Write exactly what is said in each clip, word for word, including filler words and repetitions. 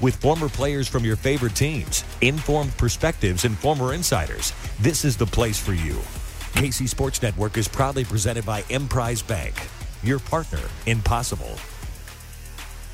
With former players from your favorite teams, informed perspectives, and former insiders, this is the place for you. K C Sports Network is proudly presented by Emprise Bank, your partner in possible.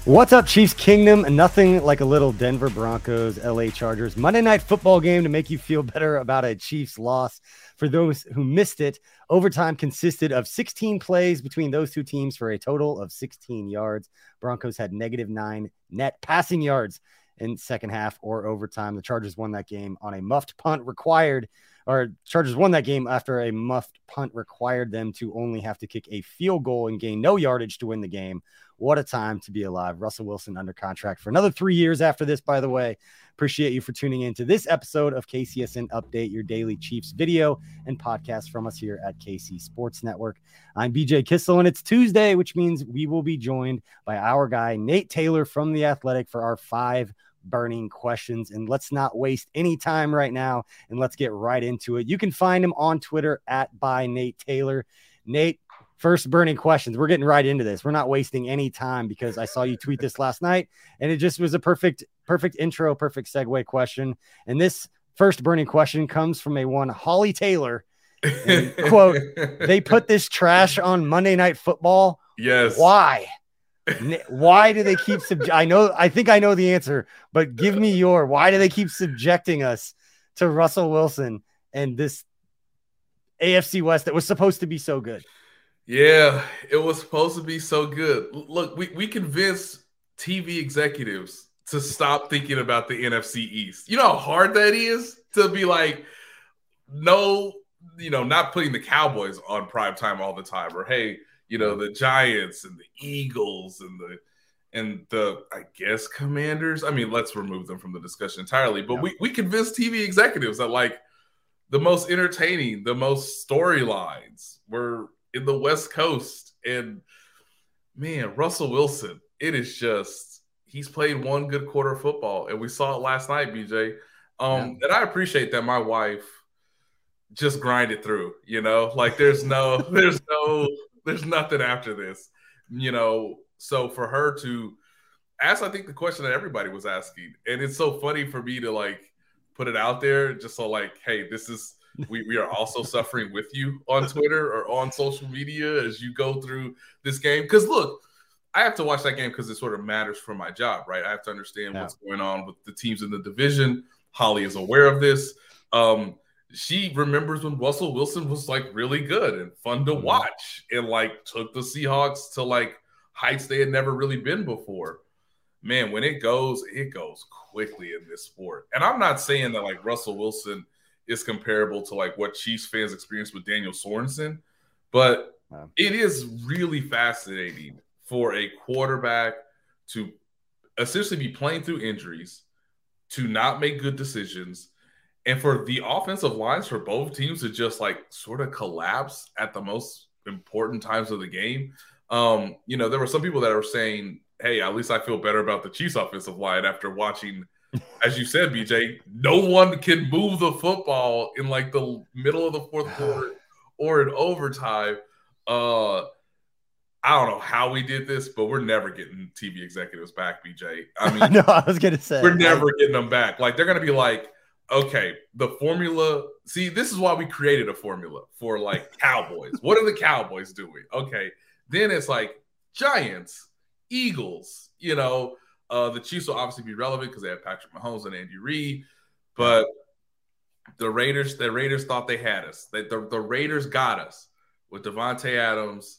What's up, Chiefs Kingdom? Nothing like a little Denver Broncos, L A Chargers Monday Night Football game to make you feel better about a Chiefs loss. For those who missed it, overtime consisted of sixteen plays between those two teams for a total of sixteen yards. Broncos had negative nine net passing yards in second half or overtime. The Chargers won that game on a muffed punt required, or Chargers won that game after a muffed punt required them to only have to kick a field goal and gain no yardage to win the game. What a time to be alive. Russell Wilson under contract for another three years after this, by the way. Appreciate you for tuning in to this episode of K C S N Update, your daily Chiefs video and podcast from us here at K C Sports Network. I'm B J Kissel, and it's Tuesday, which means we will be joined by our guy, Nate Taylor from The Athletic, for our five burning questions. And let's not waste any time right now, and let's get right into it. You can find him on Twitter at by Nate Taylor. Nate, first burning questions. We're getting right into this. We're not wasting any time because I saw you tweet this last night, and it just was a perfect, perfect intro, perfect segue question. And this first burning question comes from a one Holly Taylor. And, quote, they put this trash on Monday Night Football. Yes. Why? Why do they keep sub- I know, I think I know the answer, but give me your, why do they keep subjecting us to Russell Wilson and this A F C West that was supposed to be so good? Yeah, it was supposed to be so good. Look, we, we convinced T V executives to stop thinking about the N F C East. You know how hard that is to be like, no, you know, not putting the Cowboys on primetime all the time, or hey, you know, the Giants and the Eagles and the and the I guess Commanders. I mean, let's remove them from the discussion entirely. But yeah. we, we convinced T V executives that like the most entertaining, the most storylines were in the West Coast. And man, Russell Wilson, it is just, he's played one good quarter of football, and we saw it last night, B J. Um, yeah. And I appreciate that my wife just grinded through, you know, like there's no, there's no, there's nothing after this, you know? So for her to ask, I think the question that everybody was asking, and it's so funny for me to like put it out there just so like, hey, this is, We we are also suffering with you on Twitter or on social media as you go through this game. Because, look, I have to watch that game because it sort of matters for my job, right? I have to understand yeah. what's going on with the teams in the division. Holly is aware of this. Um, she remembers when Russell Wilson was, like, really good and fun to watch and, like, took the Seahawks to, like, heights they had never really been before. Man, when it goes, it goes quickly in this sport. And I'm not saying that, like, Russell Wilson – is comparable to like what Chiefs fans experienced with Daniel Sorensen. But wow. It is really fascinating for a quarterback to essentially be playing through injuries, to not make good decisions, and for the offensive lines for both teams to just like sort of collapse at the most important times of the game. Um, you know, there were some people that were saying, hey, at least I feel better about the Chiefs offensive line after watching as you said, B J, no one can move the football in like the middle of the fourth quarter or in overtime. Uh, I don't know how we did this, but we're never getting T V executives back, B J. I mean, no, I was gonna say we're never getting them back. Like, they're gonna be like, okay, the formula. See, this is why we created a formula for, like, Cowboys. What are the Cowboys doing? Okay, then it's like Giants, Eagles. You know, uh, the Chiefs will obviously be relevant because they have Patrick Mahomes and Andy Reid, but the Raiders, the Raiders thought they had us. They, the the Raiders got us with Devontae Adams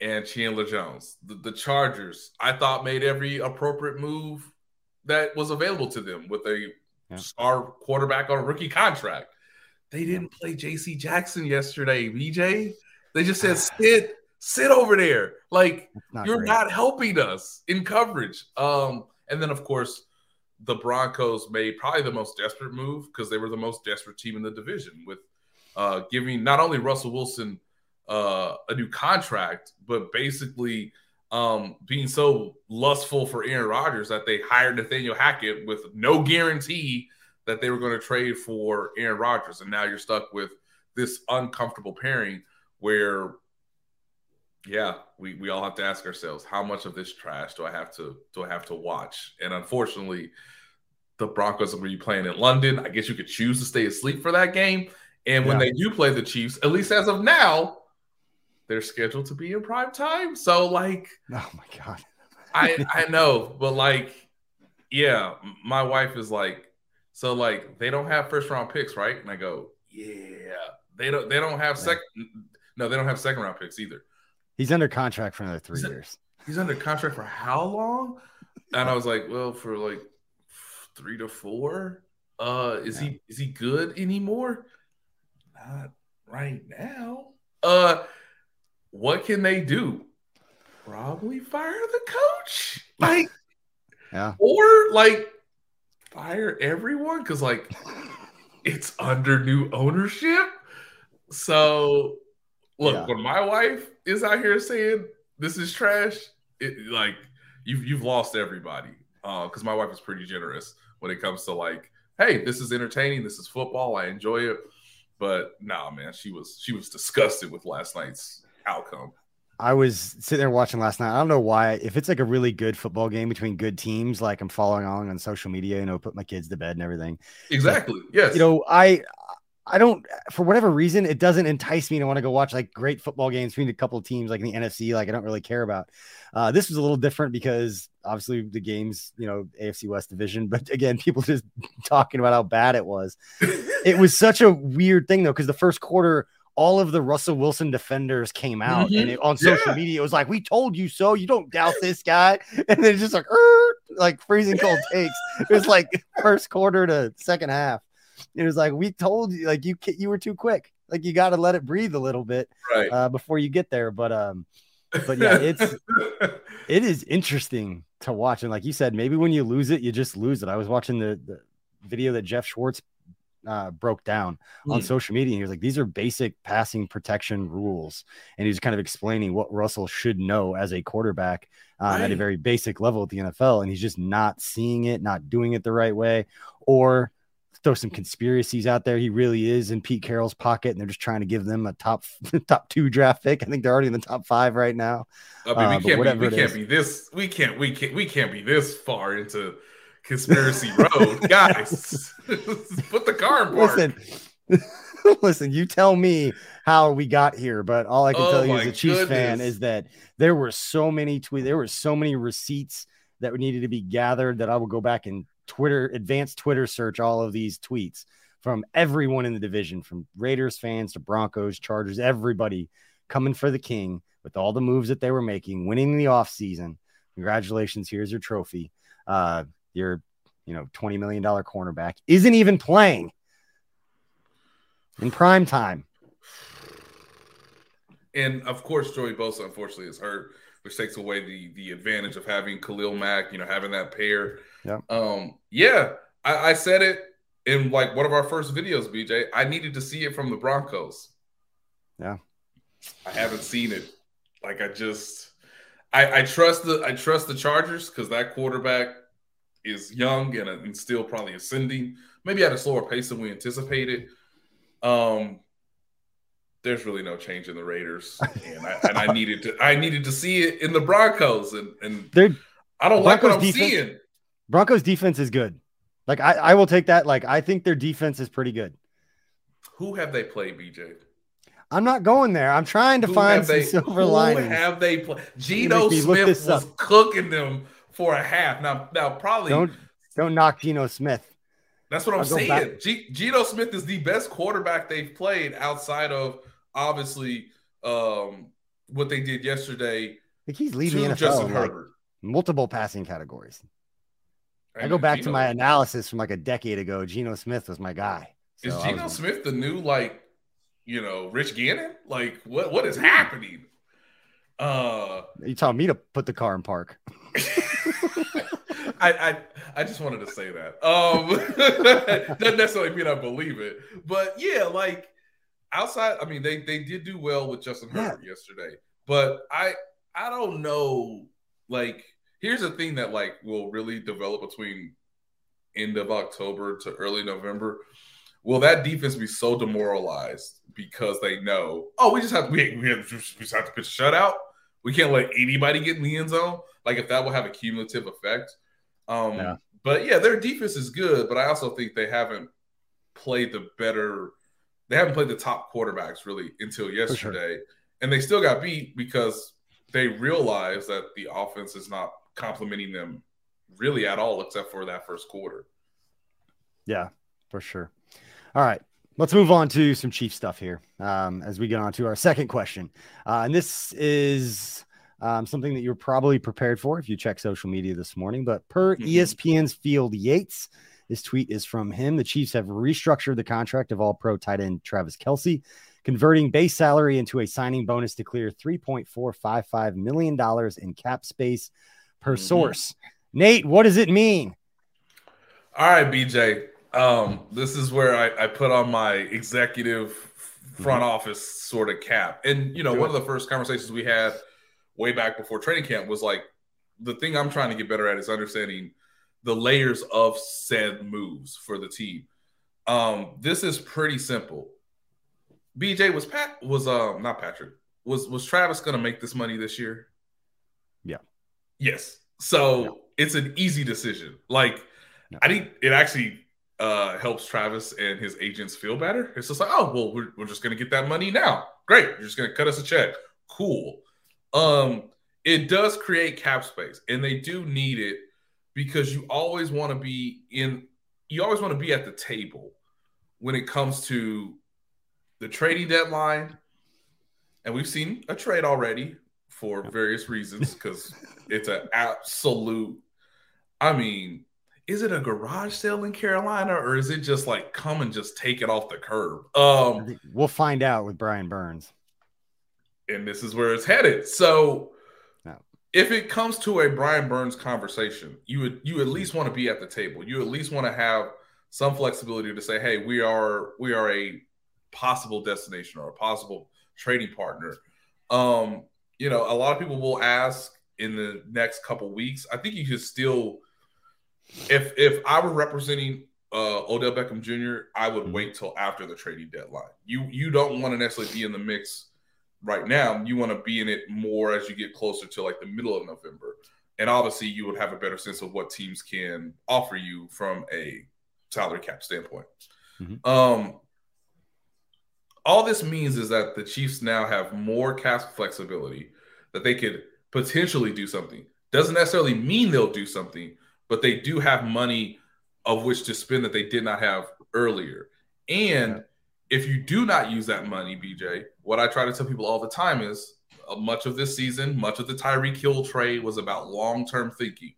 and Chandler Jones. The, the Chargers, I thought, made every appropriate move that was available to them with a yeah. star quarterback on a rookie contract. They didn't play J C Jackson yesterday, B J. They just said, sit, sit over there. Like, not you're great. Not helping us in coverage. Um, and then, of course, the Broncos made probably the most desperate move because they were the most desperate team in the division with uh, giving not only Russell Wilson – Uh, a new contract, but basically um, being so lustful for Aaron Rodgers that they hired Nathaniel Hackett with no guarantee that they were going to trade for Aaron Rodgers. And now you're stuck with this uncomfortable pairing where, yeah, we, we all have to ask ourselves, how much of this trash do I have to do I have to watch? And unfortunately, the Broncos are going to be playing in London. I guess you could choose to stay asleep for that game. And when yeah. they do play the Chiefs, at least as of now, they're scheduled to be in prime time. So, like, oh my God. I, I know, but, like, yeah, my wife is like, so, like, they don't have first round picks, right? And I go, yeah, they don't, they don't have second. No, they don't have second round picks either. He's under contract for another three he's years. A, he's under contract for how long? And I was like, well, for like three to four, uh, is yeah. he, is he good anymore? Not right now. Uh, What can they do? Probably fire the coach, like, yeah, or like fire everyone because, like, it's under new ownership. So, look, yeah. when my wife is out here saying this is trash, it, like, you've you've lost everybody. Uh, because my wife is pretty generous when it comes to, like, hey, this is entertaining, this is football, I enjoy it. But nah, man, she was she was disgusted with last night's outcome. I was sitting there watching last night. I don't know why. If it's like a really good football game between good teams, like, I'm following along on social media, you know, put my kids to bed and everything. Exactly. But, yes. You know, I I don't, for whatever reason, it doesn't entice me to want to go watch, like, great football games between a couple of teams, like in the N F C, like, I don't really care about. Uh, this was a little different because obviously the game's, you know, A F C West division, but again, people just talking about how bad it was. It was such a weird thing though, because the first quarter, all of the Russell Wilson defenders came out mm-hmm. and it, on social yeah. media, it was like, we told you so, you don't doubt this guy. And then just like, like freezing cold takes. It was like first quarter to second half. It was like, we told you, like, you, you were too quick. Like, you got to let it breathe a little bit right. uh, before you get there. But, um, but yeah, it's, it is interesting to watch. And like you said, maybe when you lose it, you just lose it. I was watching the, the video that Jeff Schwartz Uh, broke down on yeah. social media. And he was like, these are basic passing protection rules. And he was kind of explaining what Russell should know as a quarterback um, right. at a very basic level at the N F L. And he's just not seeing it, not doing it the right way, or throw some conspiracies out there. He really is in Pete Carroll's pocket and they're just trying to give them a top, top two draft pick. I think they're already in the top five right now. I mean, we uh, can't, be, we can't be this, we can't, we can't, we can't be this far into Conspiracy Road, guys. Put the car in park. Listen, listen, you tell me how we got here, but all I can oh tell you as a Chiefs goodness. fan is that there were so many tweets, there were so many receipts that needed to be gathered that I will go back and Twitter, advanced Twitter search all of these tweets from everyone in the division, from Raiders fans to Broncos, Chargers, everybody coming for the king with all the moves that they were making, winning the offseason. Congratulations, here's your trophy. Uh, Your, you know, twenty million dollars cornerback isn't even playing in prime time. And, of course, Joey Bosa, unfortunately, is hurt, which takes away the the advantage of having Khalil Mack, you know, having that pair. Yeah, um, yeah I, I said it in, like, one of our first videos, B J. I needed to see it from the Broncos. Yeah. I haven't seen it. Like, I just I, – I trust the I trust the Chargers because that quarterback – is young and, and still probably ascending, maybe at a slower pace than we anticipated. Um, there's really no change in the Raiders, and I, and I needed to I needed to see it in the Broncos, and and They're, I don't like what I'm defense, seeing. Broncos defense is good. Like I, I will take that. Like I think their defense is pretty good. Who have they played, B J? I'm not going there. I'm trying to who find some they, silver lining. Who linings. have they played? Geno Smith was up. cooking them for a half. Now, now probably don't don't knock Geno Smith. That's what I'm I'll saying. G- Geno Smith is the best quarterback they've played outside of obviously um, what they did yesterday. I think he's leading the N F L Justin Herbert like multiple passing categories. I, I go back Geno. to my analysis from like a decade ago. Geno Smith was my guy. So is Geno was, Smith the new like you know Rich Gannon? Like what what is happening? Uh, you telling me to put the car in park? I, I I just wanted to say that. Um, doesn't necessarily mean I believe it, but yeah, like outside, I mean, they they did do well with Justin Herbert yeah. yesterday, but I I don't know. Like, here's the thing that like will really develop between end of October to early November. Will that defense be so demoralized because they know? Oh, we just have we we, have, we just have to put shutout. We can't let anybody get in the end zone. Like, if that will have a cumulative effect. Um, yeah. But, yeah, their defense is good, but I also think they haven't played the better – they haven't played the top quarterbacks, really, until yesterday. Sure. And they still got beat because they realized that the offense is not complimenting them really at all except for that first quarter. Yeah, for sure. All right, let's move on to some Chiefs stuff here um, as we get on to our second question. Uh, and this is – Um, something that you're probably prepared for if you check social media this morning. But per mm-hmm. E S P N's Field Yates, this tweet is from him. The Chiefs have restructured the contract of all-pro tight end Travis Kelce, converting base salary into a signing bonus to clear three point four five five million dollars in cap space per mm-hmm. source. Nate, what does it mean? All right, B J. Um, this is where I, I put on my executive front mm-hmm. office sort of cap. And, you know, Do one it. of the first conversations we had way back before training camp was like, the thing I'm trying to get better at is understanding the layers of said moves for the team. Um, this is pretty simple. B J, was Pat was um not Patrick was was Travis going to make this money this year? Yeah. Yes. So no. It's an easy decision. Like no. I think it actually uh, helps Travis and his agents feel better. It's just like, oh well, we're we're just going to get that money now. Great, you're just going to cut us a check. Cool. Um, it does create cap space, and they do need it because you always want to be in, you always want to be at the table when it comes to the trading deadline. And we've seen a trade already for various reasons because it's an absolute, I mean, is it a garage sale in Carolina or is it just like come and just take it off the curb? Um, we'll find out with Brian Burns. And this is where it's headed. So no. if it comes to a Brian Burns conversation, you would you at least want to be at the table. You at least want to have some flexibility to say, hey, we are we are a possible destination or a possible trading partner. Um, you know, a lot of people will ask in the next couple weeks. I think you could still, if if I were representing uh, Odell Beckham Junior, I would mm-hmm. wait till after the trading deadline. You you don't want to necessarily be in the mix right now. You want to be in it more as you get closer to like the middle of November. And obviously you would have a better sense of what teams can offer you from a salary cap standpoint. Mm-hmm. Um, all this means is that the Chiefs now have more cap flexibility that they could potentially do something. Doesn't necessarily mean they'll do something, but they do have money of which to spend that they did not have earlier. And yeah. if you do not use that money, B J, what I try to tell people all the time is uh, much of this season, much of the Tyreek Hill trade was about long-term thinking.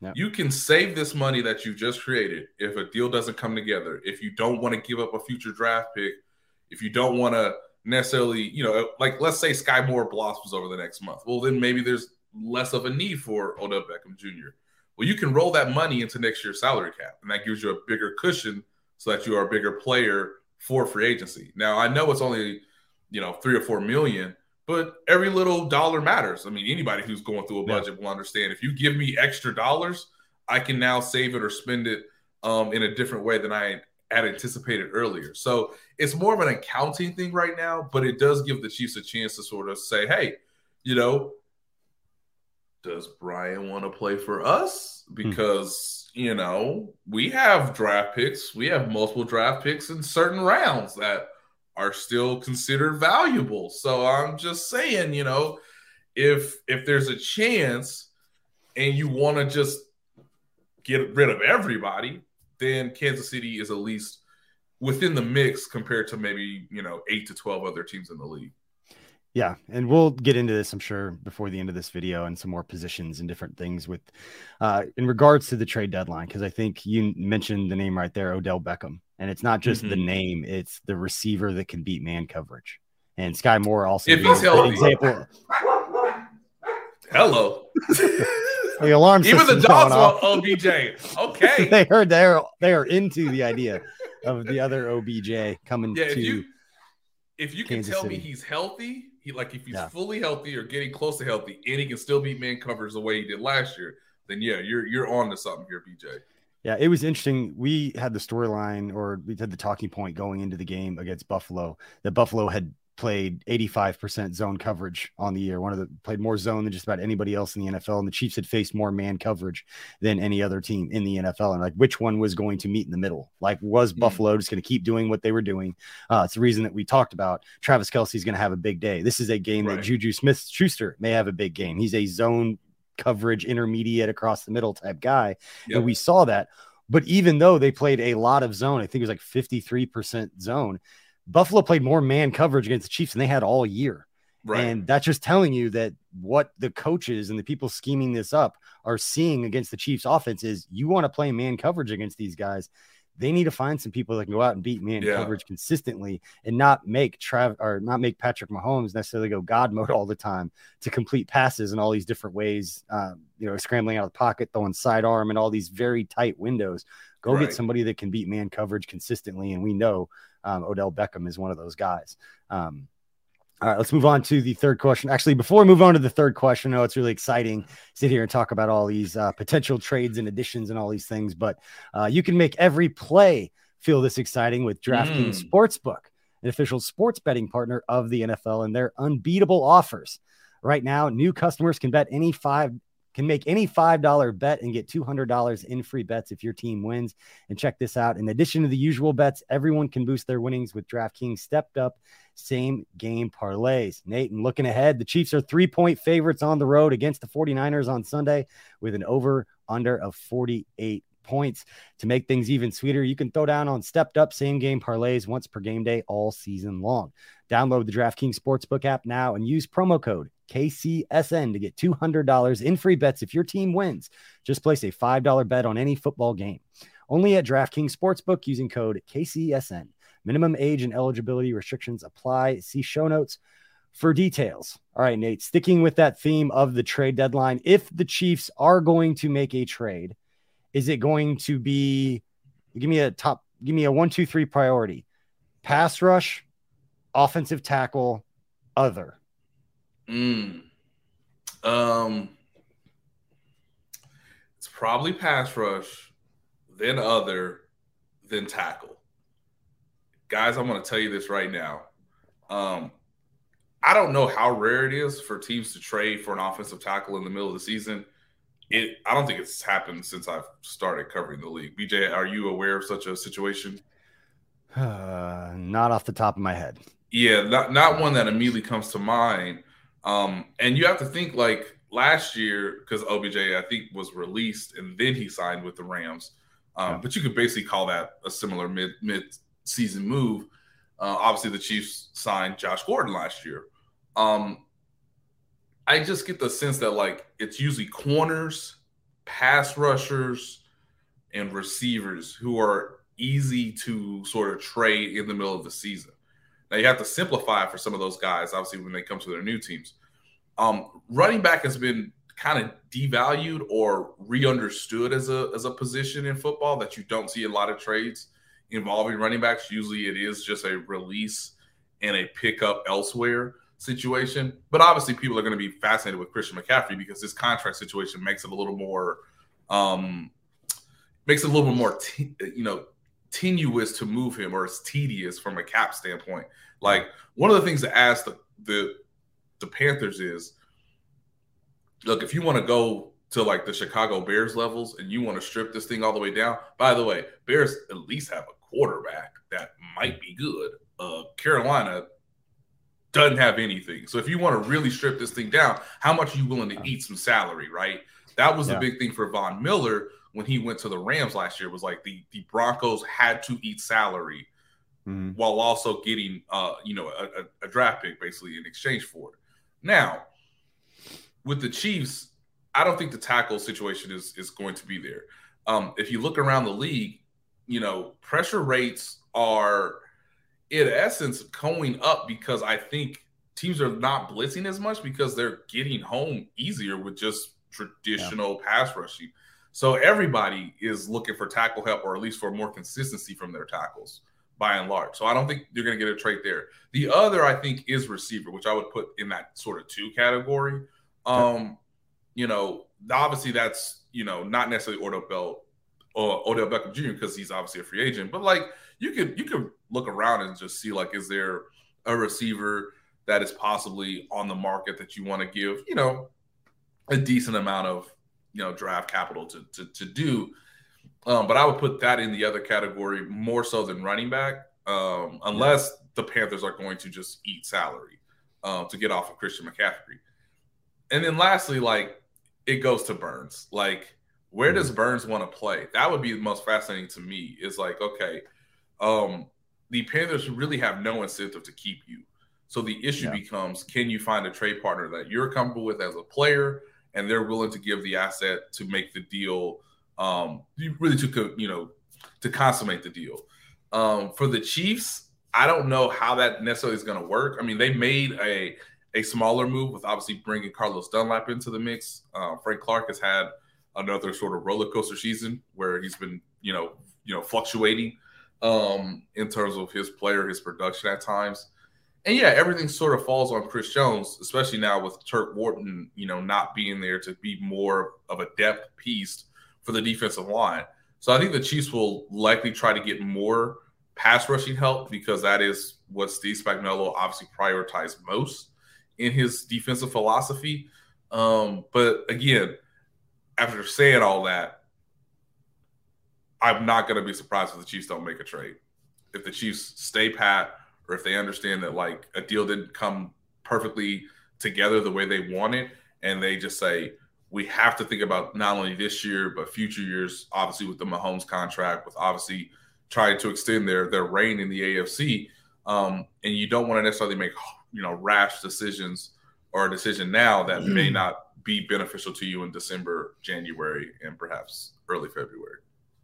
Yep. You can save this money that you just created if a deal doesn't come together, if you don't want to give up a future draft pick, if you don't want to necessarily, you know, like let's say Sky Moore blossoms over the next month. Well, then maybe there's less of a need for Odell Beckham Junior Well, you can roll that money into next year's salary cap, and that gives you a bigger cushion so that you are a bigger player for free agency. Now, I know it's only, you know, three or four million, but every little dollar matters. I mean, anybody who's going through a budget yeah. will understand. If you give me extra dollars, I can now save it or spend it um, in a different way than I had anticipated earlier. So it's more of an accounting thing right now, but it does give the Chiefs a chance to sort of say, hey, you know, does Brian want to play for us? Because, mm-hmm. you know, we have draft picks. We have multiple draft picks in certain rounds that are still considered valuable. So I'm just saying, you know, if if there's a chance and you want to just get rid of everybody, then Kansas City is at least within the mix compared to maybe, you know, eight to twelve other teams in the league. Yeah, and we'll get into this, I'm sure, before the end of this video and some more positions and different things with uh, in regards to the trade deadline, because I think you mentioned the name right there, Odell Beckham. And it's not just mm-hmm. the name, it's the receiver that can beat man coverage. And Sky Moore also if he's healthy. An example. Hello. The alarm even the dogs want O B J. Okay. They heard they're they are into the idea of the other O B J coming yeah, to if you, if you can tell City. Me he's healthy, he like if he's yeah. fully healthy or getting close to healthy, and he can still beat man covers the way he did last year, then yeah, you're you're on to something here, B J. Yeah, it was interesting. We had the storyline or we had the talking point going into the game against Buffalo that Buffalo had played eighty-five percent zone coverage on the year. One of the played more zone than just about anybody else in the N F L. And the Chiefs had faced more man coverage than any other team in the N F L. And like, which one was going to meet in the middle? Like, was mm-hmm. Buffalo just going to keep doing what they were doing? Uh, it's the reason that we talked about Travis Kelce is going to have a big day. This is a game right. that Juju Smith-Schuster may have a big game. He's a zone coverage, intermediate across the middle type guy. Yep. And we saw that, but even though they played a lot of zone, I think it was like fifty-three percent zone, Buffalo played more man coverage against the Chiefs than they had all year. Right. And that's just telling you that what the coaches and the people scheming this up are seeing against the Chiefs offense is you want to play man coverage against these guys. They need to find some people that can go out and beat man yeah. coverage consistently and not make Trav or not make Patrick Mahomes necessarily go God mode all the time to complete passes in all these different ways, um, you know, scrambling out of the pocket, throwing sidearm and all these very tight windows. Go right. get somebody that can beat man coverage consistently. And we know um, Odell Beckham is one of those guys. Um, All right, let's move on to the third question. Actually, before we move on to the third question, I know it's really exciting to sit here and talk about all these uh, potential trades and additions and all these things, but uh, you can make every play feel this exciting with DraftKings mm. Sportsbook, an official sports betting partner of the N F L, and their unbeatable offers. Right now, new customers can bet any five can make any five dollar bet and get two hundred dollars in free bets if your team wins. And check this out. In addition to the usual bets, everyone can boost their winnings with DraftKings stepped up same game parlays. Nate, and looking ahead, the Chiefs are three-point favorites on the road against the forty-niners on Sunday with an over-under of forty-eight points. To make things even sweeter, you can throw down on stepped up same game parlays once per game day all season long. Download the DraftKings Sportsbook app now and use promo code K C S N to get two hundred dollars in free bets if your team wins. Just place a five dollar bet on any football game. Only at DraftKings Sportsbook using code K C S N. Minimum age and eligibility restrictions apply. See show notes for details. All right, Nate, sticking with that theme of the trade deadline, if the Chiefs are going to make a trade, is it going to be, give me a top, give me a one, two, three priority, pass rush, offensive tackle, other? Mm. Um, it's probably pass rush, then other, then tackle. Guys, I'm going to tell you this right now. Um, I don't know how rare it is for teams to trade for an offensive tackle in the middle of the season. It, I don't think it's happened since I've started covering the league. B J, are you aware of such a situation? Uh, not off the top of my head. Yeah, not not one that immediately comes to mind. Um, and you have to think, like, last year, because O B J, I think, was released, and then he signed with the Rams. Um, yeah. But you could basically call that a similar mid, mid-season move. Uh, obviously, the Chiefs signed Josh Gordon last year. Um, I just get the sense that, like, it's usually corners, pass rushers, and receivers who are easy to sort of trade in the middle of the season. Now, you have to simplify for some of those guys, obviously, when they come to their new teams. Um, running back has been kind of devalued or re-understood as a, as a position in football that you don't see a lot of trades involving running backs. Usually it is just a release and a pickup elsewhere situation. But obviously people are going to be fascinated with Christian McCaffrey because his contract situation makes it a little more um, – makes it a little bit more, t- you know, tenuous to move him, or it's tedious from a cap standpoint. Like, one of the things to ask the the, the Panthers is, look, if you want to go to like the Chicago Bears levels and you want to strip this thing all the way down, by the way, Bears at least have a quarterback that might be good. Uh, Carolina doesn't have anything. So if you want to really strip this thing down, how much are you willing to eat some salary, right? That was yeah. the big thing for Von Miller when he went to the Rams last year, was like the, the Broncos had to eat salary mm. while also getting, uh, you know, a, a draft pick basically in exchange for it. Now, with the Chiefs, I don't think the tackle situation is, is going to be there. Um, if you look around the league, you know, pressure rates are in essence going up because I think teams are not blitzing as much because they're getting home easier with just traditional yeah. pass rushing. So everybody is looking for tackle help, or at least for more consistency from their tackles by and large. So I don't think you're going to get a trade there. The other, I think, is receiver, which I would put in that sort of two category. Um, you know, obviously that's, you know, not necessarily Odell Bell or Odell Beckham Junior because he's obviously a free agent, but like you could, you could look around and just see like, is there a receiver that is possibly on the market that you want to give, you know, a decent amount of, you know, draft capital to, to, to do. Um, but I would put that in the other category more so than running back, um, unless yeah. the Panthers are going to just eat salary uh, to get off of Christian McCaffrey. And then lastly, like, it goes to Burns. Like, where mm-hmm. does Burns want to play? That would be the most fascinating to me, is like, okay, um, the Panthers really have no incentive to keep you. So the issue yeah. becomes, can you find a trade partner that you're comfortable with as a player, and they're willing to give the asset to make the deal, um, really to, you know, to consummate the deal. Um, for the Chiefs, I don't know how that necessarily is going to work. I mean, they made a a smaller move with obviously bringing Carlos Dunlap into the mix. Uh, Frank Clark has had another sort of roller coaster season where he's been, you know, you know, fluctuating um, in terms of his player, his production at times. And yeah, everything sort of falls on Chris Jones, especially now with Turk Wharton, you know, not being there to be more of a depth piece for the defensive line. So I think the Chiefs will likely try to get more pass rushing help because that is what Steve Spagnuolo obviously prioritized most in his defensive philosophy. Um, but again, after saying all that, I'm not going to be surprised if the Chiefs don't make a trade. If the Chiefs stay pat, or if they understand that like a deal didn't come perfectly together the way they want it, and they just say, we have to think about not only this year, but future years, obviously with the Mahomes contract, with obviously trying to extend their, their reign in the A F C. Um, and you don't want to necessarily make, you know, rash decisions or a decision now that mm-hmm. may not be beneficial to you in December, January, and perhaps early February.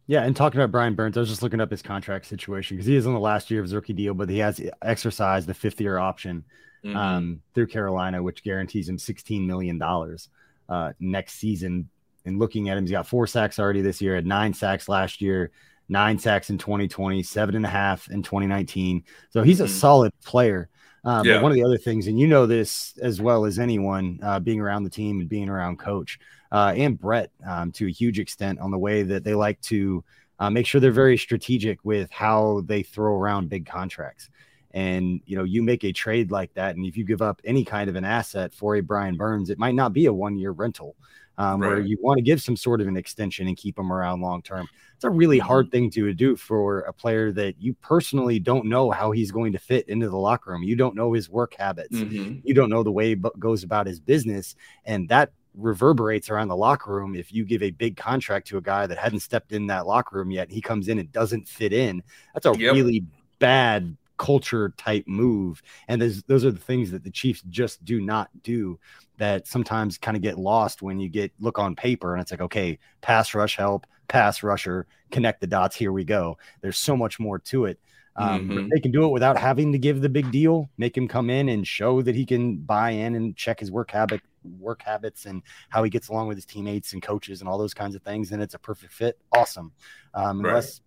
Yeah, and talking about Brian Burns, I was just looking up his contract situation because he is on the last year of his rookie deal, but he has exercised the fifth-year option mm-hmm. um, through Carolina, which guarantees him sixteen million dollars uh, next season. And looking at him, he's got four sacks already this year, had nine sacks last year, nine sacks in twenty twenty, seven and a half in twenty nineteen. So he's mm-hmm. a solid player. Uh, yeah. But one of the other things, and you know this as well as anyone, uh, being around the team and being around Coach uh, and Brett um, to a huge extent on the way that they like to uh, make sure they're very strategic with how they throw around big contracts. And, you know, you make a trade like that, and if you give up any kind of an asset for a Brian Burns, it might not be a one-year rental um, right. where you want to give some sort of an extension and keep them around long-term. It's a really hard thing to do for a player that you personally don't know how he's going to fit into the locker room. You don't know his work habits. Mm-hmm. You don't know the way he goes about his business, and that reverberates around the locker room. If you give a big contract to a guy that hadn't stepped in that locker room yet, he comes in and doesn't fit in. That's a yep. really bad culture type move. And those are the things that the Chiefs just do not do, that sometimes kind of get lost when you get look on paper and it's like, okay, pass rush help, pass rusher, connect the dots. Here we go. There's so much more to it. Um, mm-hmm. They can do it without having to give the big deal, make him come in and show that he can buy in and check his work habit, work habits and how he gets along with his teammates and coaches and all those kinds of things. And it's a perfect fit. Awesome. Um, right. Unless,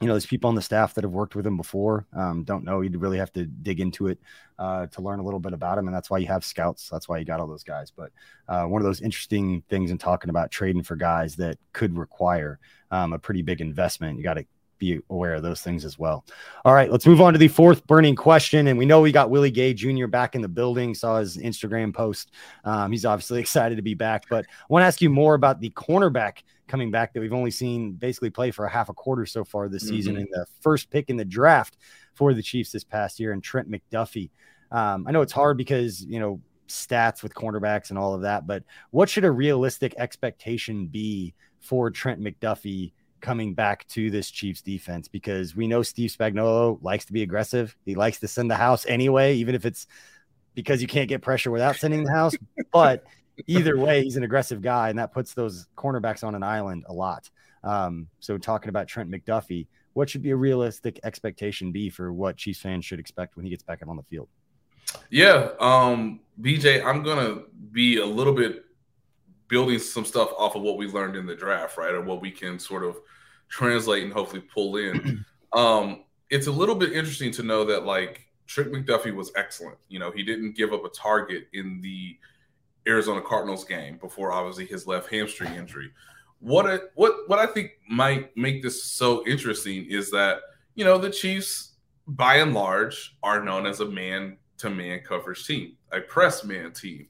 you know, there's people on the staff that have worked with him before. Um, don't know. You'd really have to dig into it uh, to learn a little bit about him. And that's why you have scouts. That's why you got all those guys. But uh, one of those interesting things in talking about trading for guys that could require um, a pretty big investment, you got to be aware of those things as well. All right, let's move on to the fourth burning question. And we know we got Willie Gay Junior back in the building, saw his Instagram post. Um, he's obviously excited to be back, but I want to ask you more about the cornerback coming back that we've only seen basically play for a half a quarter so far this mm-hmm. season, and the first pick in the draft for the Chiefs this past year, and Trent McDuffie. Um, I know it's hard because, you know, stats with cornerbacks and all of that, but what should a realistic expectation be for Trent McDuffie coming back to this Chiefs defense? Because we know Steve Spagnuolo likes to be aggressive. He likes to send the house anyway, even if it's because you can't get pressure without sending the house. But either way, he's an aggressive guy, and that puts those cornerbacks on an island a lot. Um, so talking about Trent McDuffie, what should be a realistic expectation be for what Chiefs fans should expect when he gets back up on the field? Yeah, um, B J, I'm going to be a little bit building some stuff off of what we learned in the draft, right, or what we can sort of translate and hopefully pull in. Um, it's a little bit interesting to know that, like, Trent McDuffie was excellent. You know, he didn't give up a target in the Arizona Cardinals game before, obviously, his left hamstring injury. What I, what what I think might make this so interesting is that, you know, the Chiefs, by and large, are known as a man to man coverage team, a press man team.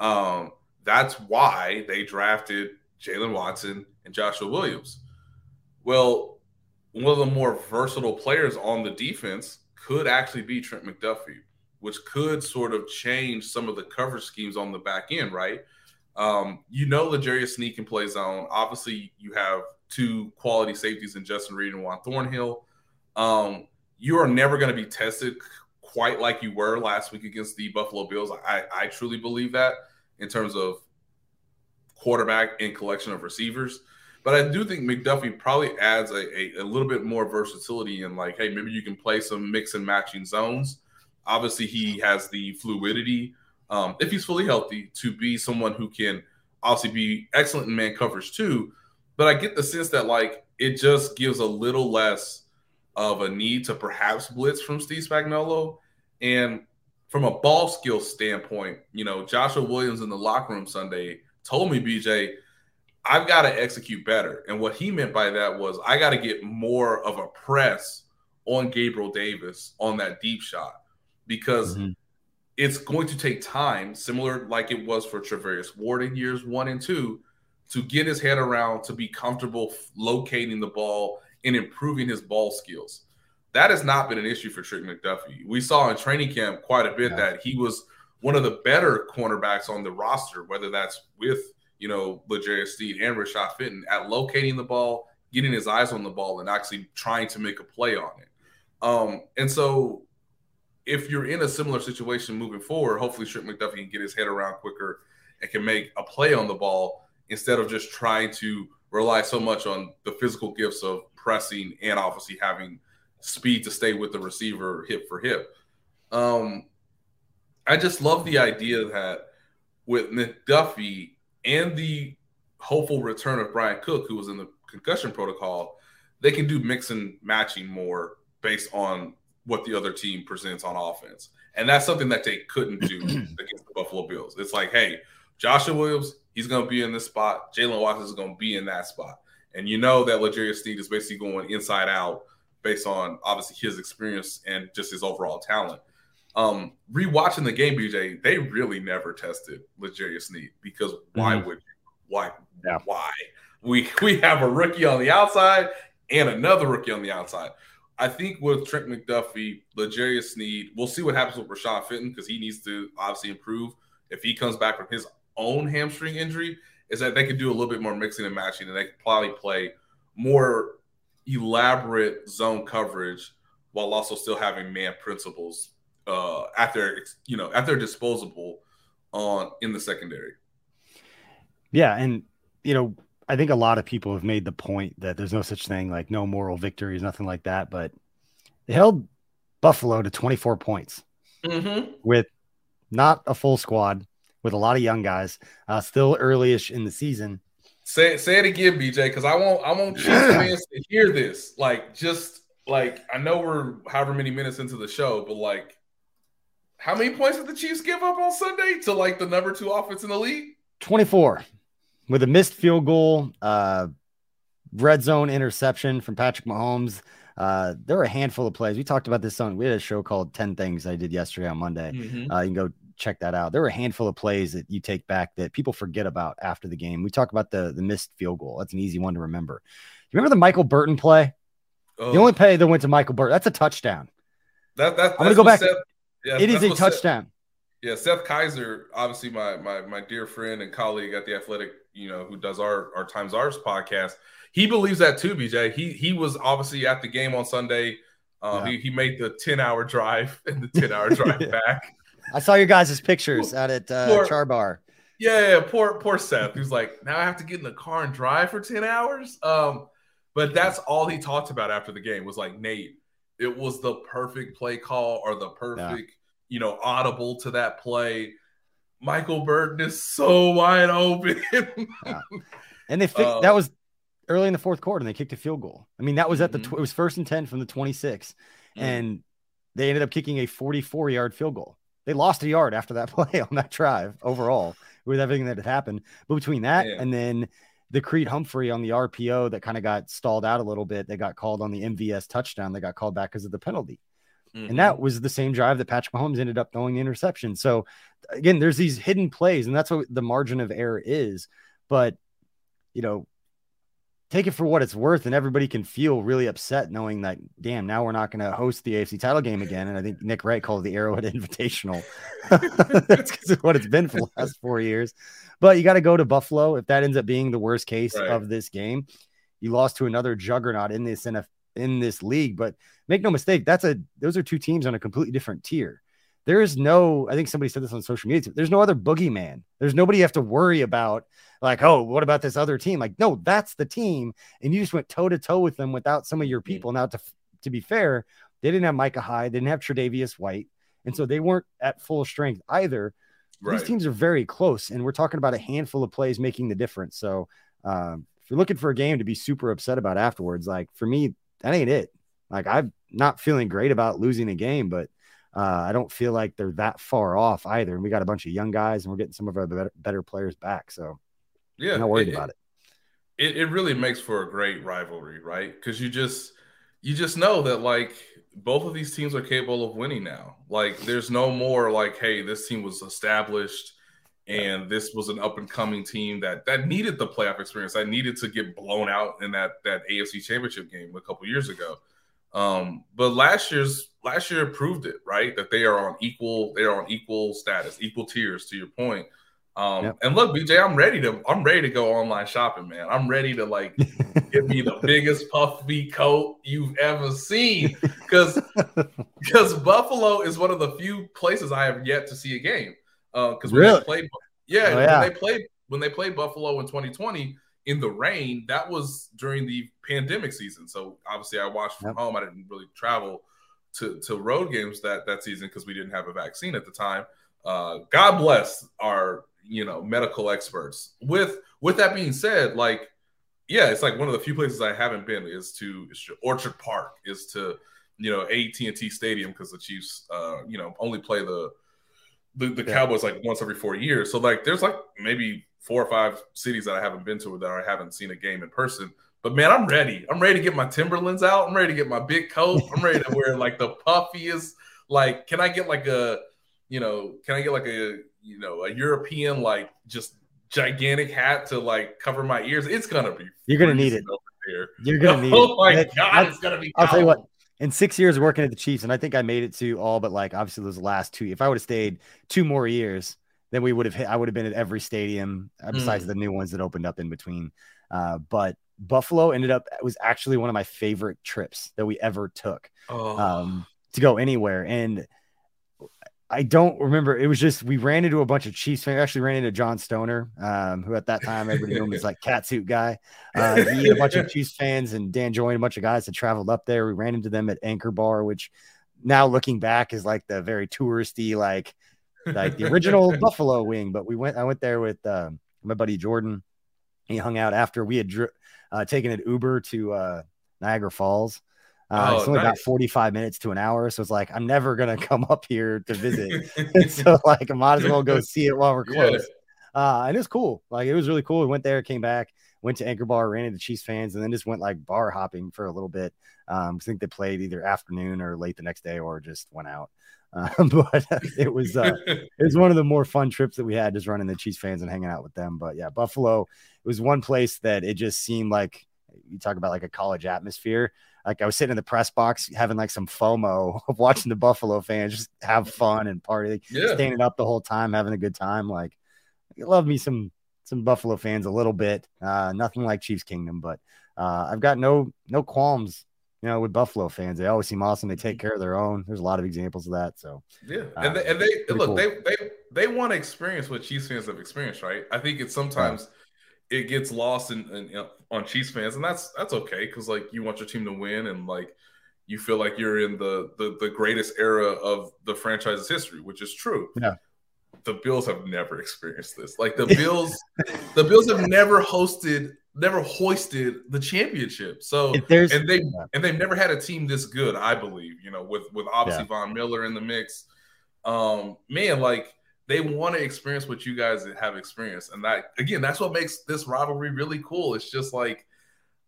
Um, that's why they drafted Jalen Watson and Joshua Williams. Well, one of the more versatile players on the defense could actually be Trent McDuffie, which could sort of change some of the coverage schemes on the back end, right? Um, you know, L'Jarius Sneed can play zone. Obviously, you have two quality safeties in Justin Reed and Juan Thornhill. Um, you are never going to be tested quite like you were last week against the Buffalo Bills. I, I truly believe that in terms of quarterback and collection of receivers. But I do think McDuffie probably adds a, a, a little bit more versatility in, like, hey, maybe you can play some mix and matching zones. Obviously, he has the fluidity, um, if he's fully healthy, to be someone who can obviously be excellent in man coverage too. But I get the sense that, like, it just gives a little less of a need to perhaps blitz from Steve Spagnuolo. And from a ball skill standpoint, you know, Joshua Williams in the locker room Sunday told me, B J, I've got to execute better. And what he meant by that was I got to get more of a press on Gabriel Davis on that deep shot, because mm-hmm. it's going to take time, similar like it was for Traverius Ward in years one and two, to get his head around, to be comfortable locating the ball and improving his ball skills. That has not been an issue for Trent McDuffie. We saw in training camp quite a bit yeah. that he was one of the better cornerbacks on the roster, whether that's with, you know, L'Jarius Sneed and Rashad Fenton, at locating the ball, getting his eyes on the ball, and actually trying to make a play on it. Um, and so if you're in a similar situation moving forward, hopefully Trent McDuffie can get his head around quicker and can make a play on the ball instead of just trying to rely so much on the physical gifts of pressing and obviously having – speed to stay with the receiver hip for hip. Um, I just love the idea that with McDuffie and the hopeful return of Brian Cook, who was in the concussion protocol, they can do mix and matching more based on what the other team presents on offense. And that's something that they couldn't do against the Buffalo Bills. It's like, hey, Joshua Williams, he's going to be in this spot. Jalen Watson is going to be in that spot. And you know that L'Jarius Sneed is basically going inside out based on, obviously, his experience and just his overall talent. Um, rewatching the game, B J, they really never tested L'Jarius Sneed, because why mm-hmm. would you? Why? Yeah. Why? We, we have a rookie on the outside and another rookie on the outside. I think with Trent McDuffie, L'Jarius Sneed, we'll see what happens with Rashad Fenton, because he needs to obviously improve if he comes back from his own hamstring injury, is that they could do a little bit more mixing and matching, and they could probably play more – elaborate zone coverage while also still having man principles uh, at their, you know, at their disposable on in the secondary. Yeah. And, you know, I think a lot of people have made the point that there's no such thing, like no moral victories, nothing like that, but they held Buffalo to twenty-four points mm-hmm. with not a full squad, with a lot of young guys, uh, still early-ish in the season. Say say it again, B J, because I won't I won't fans to hear this. Like, just like, I know we're however many minutes into the show, but like, how many points did the Chiefs give up on Sunday to like the number two offense in the league? twenty-four, with a missed field goal, uh, red zone interception from Patrick Mahomes. Uh, there were a handful of plays. We talked about this on, we had a show called ten things I did yesterday on Monday. Mm-hmm. Uh, you can go check that out. There were a handful of plays that you take back that people forget about after the game. We talk about the, the missed field goal. That's an easy one to remember. You remember the Michael Burton play? Oh. The only play that went to Michael Burton. That's a touchdown. That, that, that's I'm going to go back. Seth, yeah, it is a touchdown. Seth, yeah, Seth Kaiser, obviously my, my my dear friend and colleague at The Athletic, you know, who does our, our Times Ours podcast, he believes that too, B J. He he was obviously at the game on Sunday. Um, yeah. he, he made the ten-hour drive and the ten-hour drive yeah. back. I saw your guys' pictures out at uh, poor, Char Bar. Yeah, yeah, poor poor Seth. Who's like, now I have to get in the car and drive for ten hours? Um, but that's all he talked about after the game was like, Nate, it was the perfect play call or the perfect, yeah. you know, audible to that play. Michael Burton is so wide open. yeah. And they fixed, um, that was early in the fourth quarter and they kicked a field goal. I mean, that was at the, mm-hmm. it was first and ten from the twenty-six mm-hmm. and they ended up kicking a forty-four yard field goal. They lost a yard after that play on that drive overall with everything that had happened. But between that yeah. and then the Creed Humphrey on the R P O that kind of got stalled out a little bit, they got called on the M V S touchdown. They got called back because of the penalty. Mm-hmm. And that was the same drive that Patrick Mahomes ended up throwing the interception. So again, there's these hidden plays and that's what the margin of error is. But, you know, take it for what it's worth, and everybody can feel really upset knowing that, damn, now we're not going to host the A F C title game again. And I think Nick Wright called it the Arrowhead Invitational. That's because of what it's been for the last four years. But you got to go to Buffalo. If that ends up being the worst case right. of this game, you lost to another juggernaut in this N F L, in this league. But make no mistake, that's a those are two teams on a completely different tier. There is no, I think somebody said this on social media, there's no other boogeyman. There's nobody you have to worry about, like, oh, what about this other team? Like, no, that's the team. And you just went toe-to-toe with them without some of your people. Now, to to be fair, they didn't have Micah Hyde. They didn't have Tre'Davious White. And so they weren't at full strength either. Right. These teams are very close, and we're talking about a handful of plays making the difference. So um, if you're looking for a game to be super upset about afterwards, like, for me, that ain't it. Like, I'm not feeling great about losing a game, but Uh, I don't feel like they're that far off either. And we got a bunch of young guys and we're getting some of our better, better players back. So yeah, I'm not worried it, about it. it. It really makes for a great rivalry, right? Because you just, you just know that like both of these teams are capable of winning now. Like there's no more like, hey, this team was established and yeah. this was an up and coming team that, that needed the playoff experience. I needed to get blown out in that, that A F C championship game a couple years ago. Um, but last year's last year proved it, right? That they are on equal, they are on equal status, equal tiers to your point. Um, yep. and look, B J, I'm ready to, I'm ready to go online shopping, man. I'm ready to like give me the biggest puffy coat you've ever seen. Cause, cause Buffalo is one of the few places I have yet to see a game. Uh, cause when really? they played, yeah, oh, yeah. When they played, when they played Buffalo in twenty twenty in the rain, that was during the pandemic season. So obviously I watched from yep. home. I didn't really travel to, to road games that, that season because we didn't have a vaccine at the time. Uh, God bless our, you know, medical experts. With with that being said, like, yeah, it's like one of the few places I haven't been is to, is to Orchard Park, is to, you know, A T and T Stadium because the Chiefs, uh, you know, only play the the, the yeah. Cowboys like once every four years. So, like, there's like maybe four or five cities that I haven't been to that I haven't seen a game in person. But, man, I'm ready. I'm ready to get my Timberlands out. I'm ready to get my big coat. I'm ready to wear, like, the puffiest. Like, can I get, like, a, you know, can I get, like, a, you know, a European, like, just gigantic hat to, like, cover my ears? It's going to be. You're going to need it. There. You're going to need oh it. Oh, my that, God, it's going to be. I'll tell you what. In six years working at the Chiefs, and I think I made it to all but, like, obviously those last two. If I would have stayed two more years, then we would have hit. I would have been at every stadium uh, besides mm. the new ones that opened up in between. Uh, but. Buffalo ended up was actually one of my favorite trips that we ever took oh. um, to go anywhere. And I don't remember. It was just, we ran into a bunch of Chiefs fans. We actually ran into John Stoner, um, who at that time, everybody knew him as like catsuit guy. Uh, he had a bunch of Chiefs fans and Dan Joy and a bunch of guys that traveled up there. We ran into them at Anchor Bar, which now looking back is like the very touristy, like, like the original Buffalo wing. But we went, I went there with um, my buddy Jordan. He hung out after we had dr- uh, taken an Uber to uh, Niagara Falls. Uh, oh, it's only nice. About forty-five minutes to an hour. So it's like, I'm never going to come up here to visit. So like, I might as well go see it while we're close. Yeah. Uh, and it was cool. Like, it was really cool. We went there, came back, went to Anchor Bar, ran into Chiefs fans, and then just went like bar hopping for a little bit. Um, I think they played either afternoon or late the next day, or just went out. Um, but it was uh, it was one of the more fun trips that we had, just running the Chiefs fans and hanging out with them. But yeah, Buffalo, it was one place that it just seemed like, you talk about like a college atmosphere. Like I was sitting in the press box having like some FOMO of watching the Buffalo fans just have fun and party, like, yeah. standing up the whole time, having a good time. Like, I love me some some Buffalo fans a little bit. Uh, nothing like Chiefs Kingdom, but uh, I've got no no qualms, you know, with Buffalo fans. They always seem awesome. They take care of their own. There's a lot of examples of that. So yeah, uh, and they, and they look cool. they they they want to experience what Chiefs fans have experienced, right? I think it's sometimes. Yeah. It gets lost in, in, in on Chiefs fans, and that's that's okay, because like you want your team to win, and like you feel like you're in the the, the greatest era of the franchise's history, which is true. Yeah. The Bills have never experienced this. Like the Bills, the Bills have never hosted, never hoisted the championship. So and they yeah. and they've never had a team this good, I believe. You know, with with obviously yeah. Von Miller in the mix. Um, man, like. They want to experience what you guys have experienced. And that, again, that's what makes this rivalry really cool. It's just like,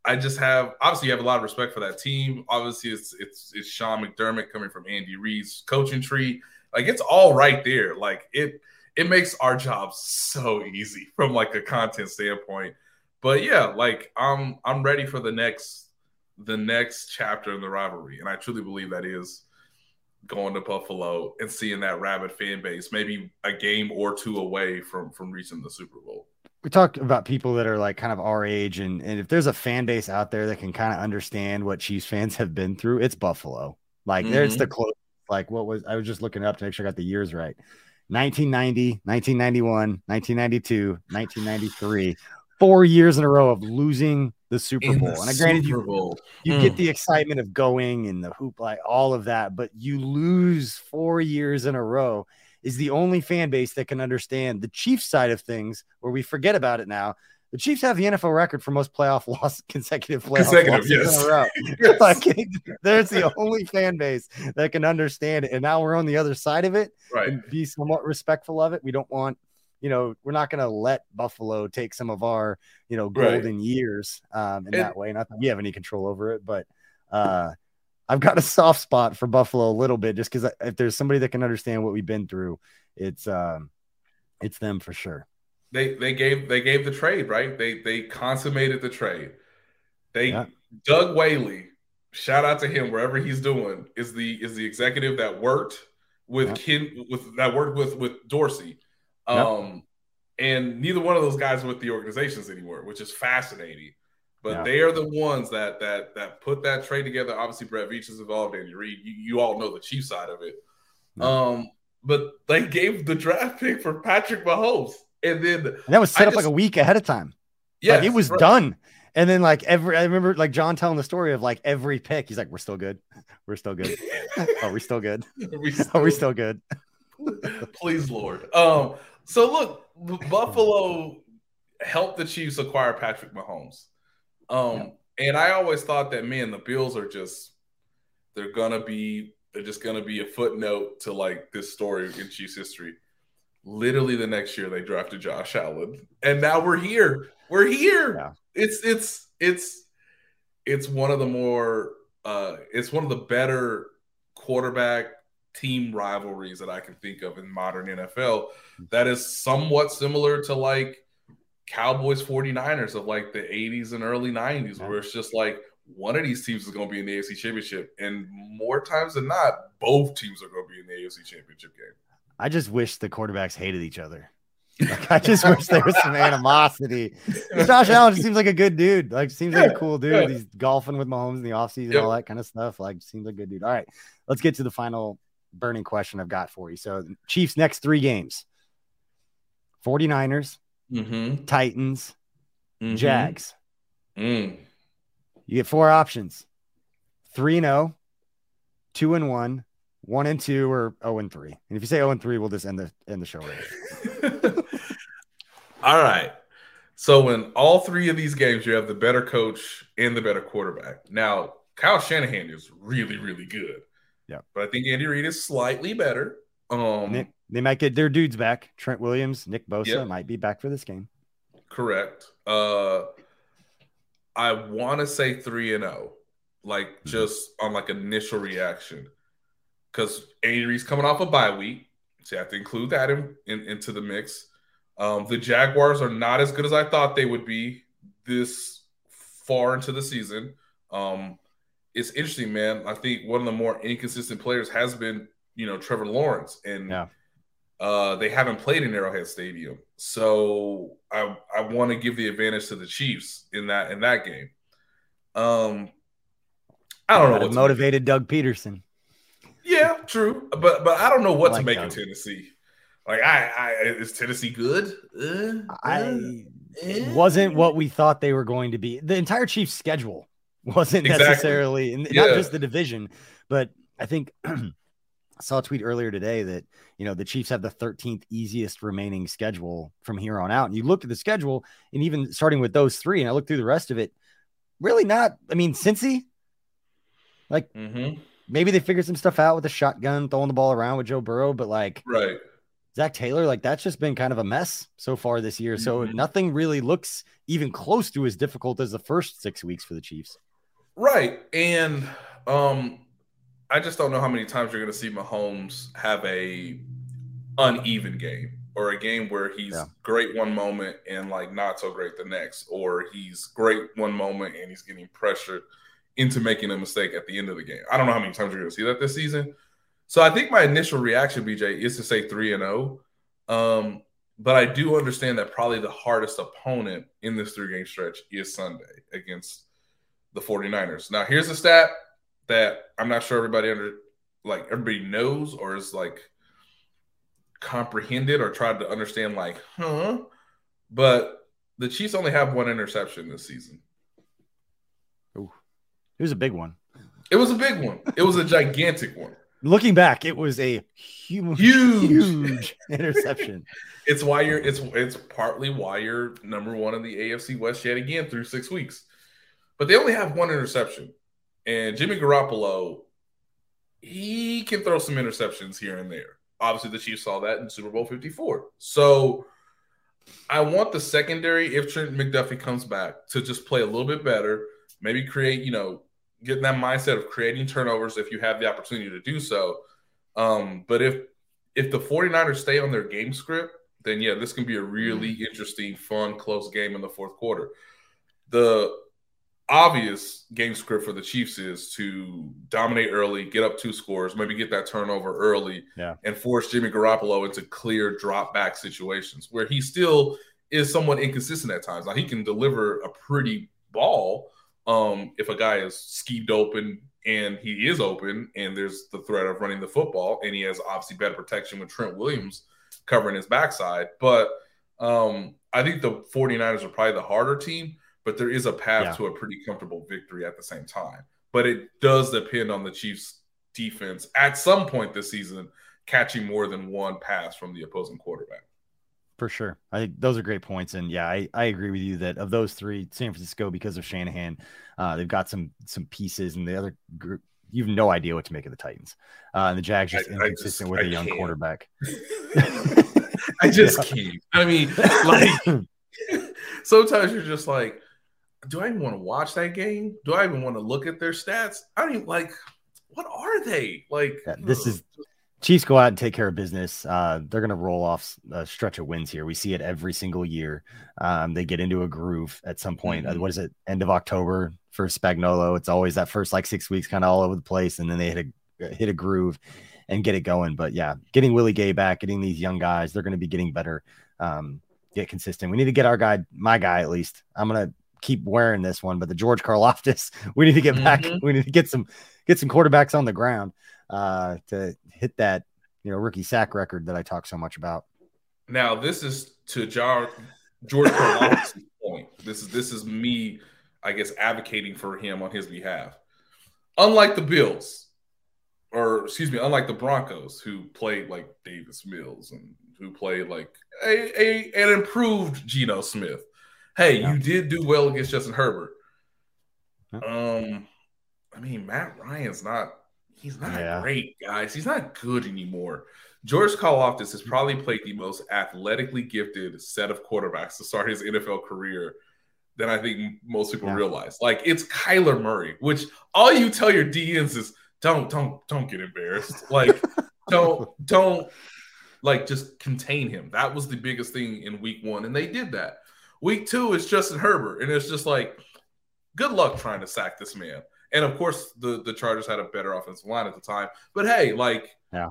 I just have, obviously you have a lot of respect for that team. Obviously it's, it's, it's Sean McDermott coming from Andy Reid's coaching tree. Like it's all right there. Like it, it makes our job so easy from like a content standpoint, but yeah, like I'm, I'm ready for the next, the next chapter in the rivalry. And I truly believe that is going to Buffalo and seeing that rabid fan base, maybe a game or two away from, from reaching the Super Bowl. We talked about people that are like kind of our age, and, and if there's a fan base out there that can kind of understand what Chiefs fans have been through, it's Buffalo. Like mm-hmm. there's the close, like what was, I was just looking it up to make sure I got the years right. nineteen ninety, nineteen ninety-one, nineteen ninety-two, nineteen ninety-three, four years in a row of losing the Super in Bowl. The and granted, Super Bowl. you, you mm. get the excitement of going and the hoop, like all of that, but you lose four years in a row is the only fan base that can understand the Chiefs side of things, where we forget about it now. The Chiefs have the N F L record for most playoff loss, consecutive playoff consecutive, losses yes. in a row. yes. Like, there's the only fan base that can understand it. And now we're on the other side of it right. and be somewhat respectful of it. We don't want You know, we're not going to let Buffalo take some of our, you know, golden right. years um, in and, that way. Not that we have any control over it, but uh, I've got a soft spot for Buffalo a little bit, just because if there's somebody that can understand what we've been through, it's um, it's them for sure. They they gave they gave the trade right. They they consummated the trade. They yeah. Doug Whaley, shout out to him wherever he's doing, is the is the executive that worked with yeah. Ken with that worked with with Dorsey. Um, yep. And neither one of those guys are with the organizations anymore, which is fascinating. But yeah. they are the ones that that that put that trade together. Obviously, Brett Veach is involved, Andy Reid. You, you all know the Chiefs side of it. Yeah. Um, but they gave the draft pick for Patrick Mahomes, and then and that was set I up just, like a week ahead of time. Yeah, like, it was right. done. And then like every, I remember like John telling the story of like every pick. He's like, "We're still good. We're still good. Are we still good? Are we still, are we still good? Please, Lord." Um. So, look, Buffalo helped the Chiefs acquire Patrick Mahomes. Um, yeah. And I always thought that, man, the Bills are just – they're going to be – they're just going to be a footnote to, like, this story in Chiefs history. Literally the next year they drafted Josh Allen. And now we're here. We're here. Yeah. It's it's it's it's one of the more uh, – it's one of the better quarterback – team rivalries that I can think of in modern N F L that is somewhat similar to like Cowboys forty-niners of like the eighties and early nineties, where it's just like one of these teams is going to be in the A F C Championship, and more times than not, both teams are going to be in the A F C Championship game. I just wish the quarterbacks hated each other. Like, I just wish there was some animosity. Josh Allen just seems like a good dude. Like, seems yeah, like a cool dude. Yeah. He's golfing with Mahomes in the offseason, yeah. all that kind of stuff. Like, seems like a good dude. All right, let's get to the final burning question I've got for you. So Chiefs next three games, forty-niners, mm-hmm. Titans, mm-hmm. Jags. Mm. You get four options, three and oh, two and one, one and two, or oh and three. And if you say oh and three, we'll just end the, end the show. Right. All right. So in all three of these games, you have the better coach and the better quarterback. Now, Kyle Shanahan is really, really good. Yeah, but I think Andy Reid is slightly better. Um, they, they might get their dudes back. Trent Williams, Nick Bosa yep. might be back for this game. Correct. Uh, I want to say three and zero, like just on like initial reaction, because Andy Reid's coming off a bye week, so you have to include that in, in into the mix. Um, the Jaguars are not as good as I thought they would be this far into the season. Um, it's interesting, man. I think one of the more inconsistent players has been, you know, Trevor Lawrence, and yeah. uh, they haven't played in Arrowhead Stadium. So I I want to give the advantage to the Chiefs in that in that game. Um, I don't know what motivated Doug Peterson. Yeah, true, but but I don't know what to make of Tennessee. Like I, I, is Tennessee good? Uh, I it wasn't what we thought they were going to be. The entire Chiefs' schedule wasn't exactly. necessarily, and yeah. not just the division, but I think I saw a tweet earlier today that you know the Chiefs have the thirteenth easiest remaining schedule from here on out. And you looked at the schedule, and even starting with those three, and I looked through the rest of it, really not. I mean, Cincy, like mm-hmm. maybe they figured some stuff out with the shotgun, throwing the ball around with Joe Burrow, but like right. Zach Taylor, like that's just been kind of a mess so far this year. So mm-hmm. nothing really looks even close to as difficult as the first six weeks for the Chiefs. Right. And um, I just don't know how many times you're going to see Mahomes have a uneven game or a game where he's yeah. great one moment and like not so great the next, or he's great one moment and he's getting pressured into making a mistake at the end of the game. I don't know how many times you're going to see that this season. So I think my initial reaction, B J, is to say three and oh. Um, but I do understand that probably the hardest opponent in this three-game stretch is Sunday against the 49ers. Now, here's a stat that I'm not sure everybody under like everybody knows or is like comprehended or tried to understand like, huh? But the Chiefs only have one interception this season. Ooh. It was a big one. It was a big one. It was a gigantic one. Looking back, it was a huge, huge, huge interception. It's why you're. It's it's partly why you're number one in the A F C West yet again through six weeks, but they only have one interception. And Jimmy Garoppolo, he can throw some interceptions here and there. Obviously, the Chiefs saw that in Super Bowl fifty-four. So, I want the secondary, if Trent McDuffie comes back, to just play a little bit better. Maybe create, you know. Getting that mindset of creating turnovers if you have the opportunity to do so. Um, but if if the 49ers stay on their game script, then, yeah, this can be a really interesting, fun, close game in the fourth quarter. The obvious game script for the Chiefs is to dominate early, get up two scores, maybe get that turnover early, yeah. and force Jimmy Garoppolo into clear drop-back situations where he still is somewhat inconsistent at times. Like he can deliver a pretty ball, Um, if a guy is skeeved open and he is open and there's the threat of running the football and he has obviously better protection with Trent Williams covering his backside. But um, I think the 49ers are probably the harder team, but there is a path yeah. to a pretty comfortable victory at the same time. But it does depend on the Chiefs' defense at some point this season catching more than one pass from the opposing quarterback. For sure. I think those are great points. And yeah, I, I agree with you that of those three, San Francisco, because of Shanahan, uh, they've got some, some pieces, and the other group, you have no idea what to make of the Titans. Uh, and the Jags just I, inconsistent I just, with I a young can't. quarterback. I just yeah. can't. I mean, like sometimes you're just like, do I even want to watch that game? Do I even want to look at their stats? I don't even like, what are they? Like, yeah, this ugh. is, Chiefs go out and take care of business. Uh, they're going to roll off a stretch of wins here. We see it every single year. Um, they get into a groove at some point. Mm-hmm. What is it? End of October for Spagnuolo. It's always that first like six weeks kind of all over the place, and then they hit a hit a groove and get it going. But yeah, getting Willie Gay back, getting these young guys, they're going to be getting better, um, get consistent. We need to get our guy, my guy at least. I'm going to keep wearing this one, but the George Karlaftis, we need to get mm-hmm. back. We need to get some get some quarterbacks on the ground. Uh, to hit that, you know, rookie sack record that I talk so much about. Now, this is to George Karlaftis' point. This is this is me, I guess, advocating for him on his behalf. Unlike the Bills, or excuse me, unlike the Broncos, who played like Davis Mills and who played like a, a an improved Geno Smith. Hey, yeah. you did do well against Justin Herbert. Yeah. Um, I mean, Matt Ryan's not. He's not yeah. great, guys. He's not good anymore. George Karlaftis has probably played the most athletically gifted set of quarterbacks to start his N F L career than I think most people yeah. realize. Like, it's Kyler Murray, which all you tell your D Ms is don't, don't, don't get embarrassed. Like, don't, don't, like, just contain him. That was the biggest thing in week one, and they did that. Week two is Justin Herbert, and it's just like, good luck trying to sack this man. And, of course, the, the Chargers had a better offensive line at the time. But, hey, like, yeah.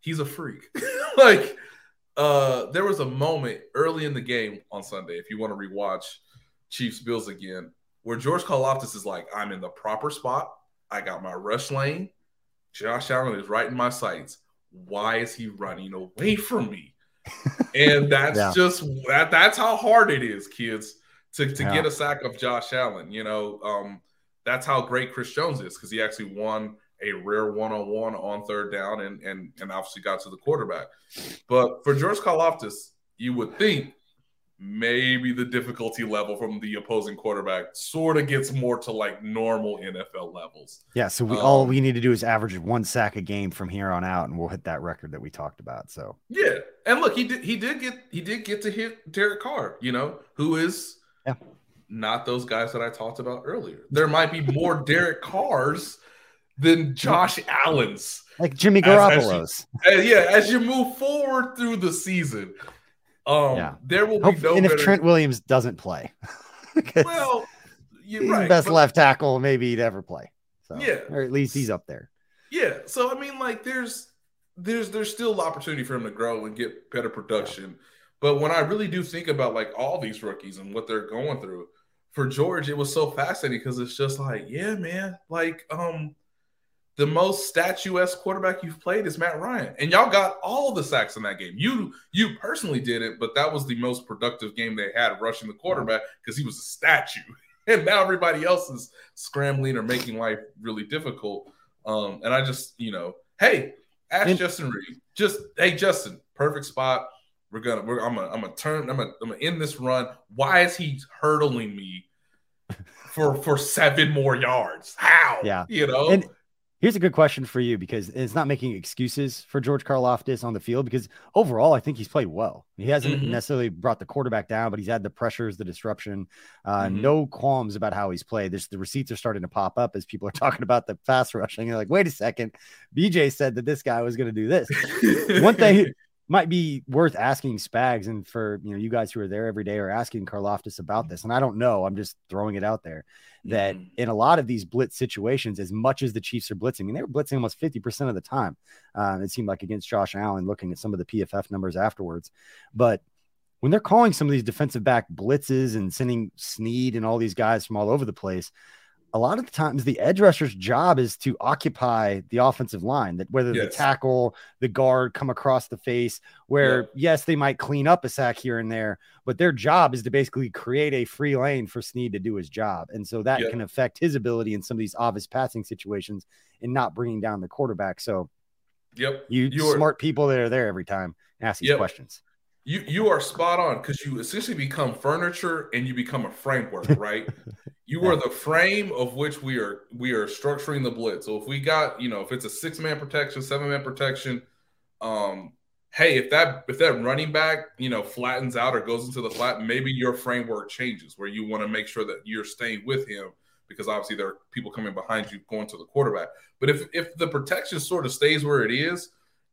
he's a freak. Like, uh, there was a moment early in the game on Sunday, if you want to rewatch Chiefs-Bills again, where George Karlaftis is like, I'm in the proper spot. I got my rush lane. Josh Allen is right in my sights. Why is he running away from me? And that's yeah. just that, – that's how hard it is, kids, to, to yeah. get a sack of Josh Allen, you know. Um That's how great Chris Jones is, because he actually won a rare one-on-one on third down and and and obviously got to the quarterback. But for George Karlaftis, you would think maybe the difficulty level from the opposing quarterback sort of gets more to like normal N F L levels. Yeah, so we um, all we need to do is average one sack a game from here on out, and we'll hit that record that we talked about. So yeah, and look, he did he did get he did get to hit Derek Carr, you know, who is yeah. not those guys that I talked about earlier. There might be more Derek Carrs than Josh Allen's. Like Jimmy Garoppolo's. As, as you, yeah, as you move forward through the season, um, yeah. there will be Hope, no And better... if Trent Williams doesn't play. Well, you're he's right. the best but... left tackle maybe he'd ever play. So, yeah. Or at least he's up there. Yeah. So, I mean, like, there's, there's, there's still opportunity for him to grow and get better production. Yeah. But when I really do think about, like, all these rookies and what they're going through, for George, it was so fascinating because it's just like, yeah, man, like um, the most statuesque quarterback you've played is Matt Ryan. And y'all got all the sacks in that game. You you personally did it, but that was the most productive game they had rushing the quarterback because he was a statue. And now everybody else is scrambling or making life really difficult. Um, and I just, you know, hey, ask and- Justin Reed. Just, hey, Justin, perfect spot. We're gonna. We're, I'm gonna. I'm gonna turn. I'm gonna. I'm gonna end this run. Why is he hurdling me for for seven more yards? How? Yeah. You know. And here's a good question for you, because it's not making excuses for George Karlaftis on the field, because overall I think he's played well. He hasn't mm-hmm. necessarily brought the quarterback down, but he's had the pressures, the disruption, uh, mm-hmm. no qualms about how he's played. There's, the receipts are starting to pop up as people are talking about the pass rushing. They're like, wait a second, B J said that this guy was gonna do this. One thing. Might be worth asking Spags, and for you know you guys who are there every day are asking Karlaftis about this. And I don't know, I'm just throwing it out there that mm-hmm. in a lot of these blitz situations, as much as the Chiefs are blitzing, I mean, they were blitzing almost fifty percent of the time. Um, it seemed like against Josh Allen, looking at some of the P F F numbers afterwards. But when they're calling some of these defensive back blitzes and sending Sneed and all these guys from all over the place, a lot of the times the edge rusher's job is to occupy the offensive line, that whether yes. the tackle, the guard come across the face where, yeah. yes, they might clean up a sack here and there, but their job is to basically create a free lane for Sneed to do his job. And so that yeah. can affect his ability in some of these obvious passing situations and not bringing down the quarterback. So yep, you You're, smart people that are there every time asking yep. questions. You you are spot on, because you essentially become furniture and you become a framework, right? You are the frame of which we are we are structuring the blitz. So if we got, you know, if it's a six-man protection, seven-man protection, um, hey, if that if that running back, you know, flattens out or goes into the flat, maybe your framework changes where you want to make sure that you're staying with him, because obviously there are people coming behind you going to the quarterback. But if if the protection sort of stays where it is,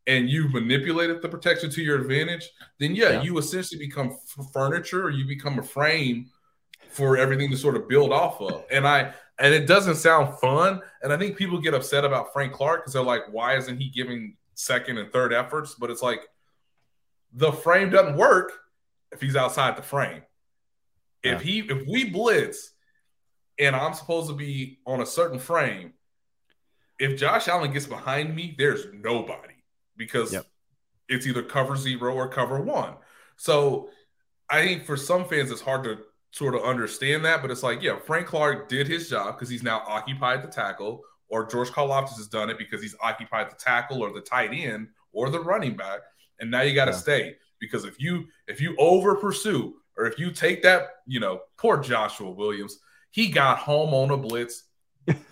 and you've manipulated the protection to your advantage, then, yeah, yeah. you essentially become f- furniture, or you become a frame for everything to sort of build off of. And I and it doesn't sound fun, and I think people get upset about Frank Clark because they're like, why isn't he giving second and third efforts? But it's like, the frame doesn't work if he's outside the frame. Yeah. If he if we blitz and I'm supposed to be on a certain frame, if Josh Allen gets behind me, there's nobody. Because yep. it's either cover zero or cover one. So I think for some fans, it's hard to sort of understand that. But it's like, yeah, Frank Clark did his job because he's now occupied the tackle, or George Karlaftis has done it because he's occupied the tackle or the tight end or the running back. And now you got to yeah. stay, because if you if you over pursue, or if you take that, you know, poor Joshua Williams, he got home on a blitz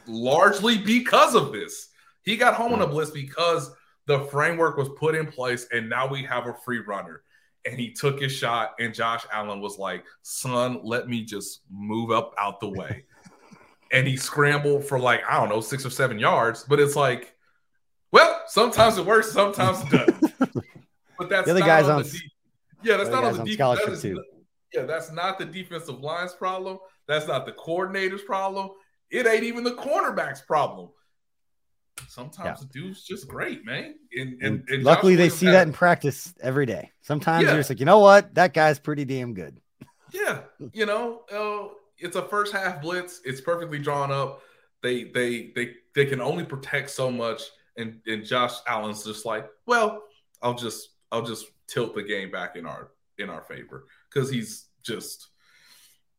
largely because of this. He got home yeah. on a blitz because the framework was put in place, and now we have a free runner. and he took his shot, and Josh Allen was like, son, let me just move up out the way. And he scrambled for like, I don't know, six or seven yards. But it's like, well, sometimes it works, sometimes it doesn't. But that's the not guys on the defense. Yeah, that's not on the defense. That is, yeah, that's not the defensive line's problem. That's not the coordinator's problem. It ain't even the cornerback's problem. Sometimes yeah. the dude's just great, man. And, and, and luckily they see that in practice every day. Sometimes yeah. you're just like, you know what? That guy's pretty damn good. Yeah. You know, uh, it's a first half blitz. It's perfectly drawn up. They, they, they, they can only protect so much. And, and Josh Allen's just like, well, I'll just, I'll just tilt the game back in our, in our favor. Cause he's just,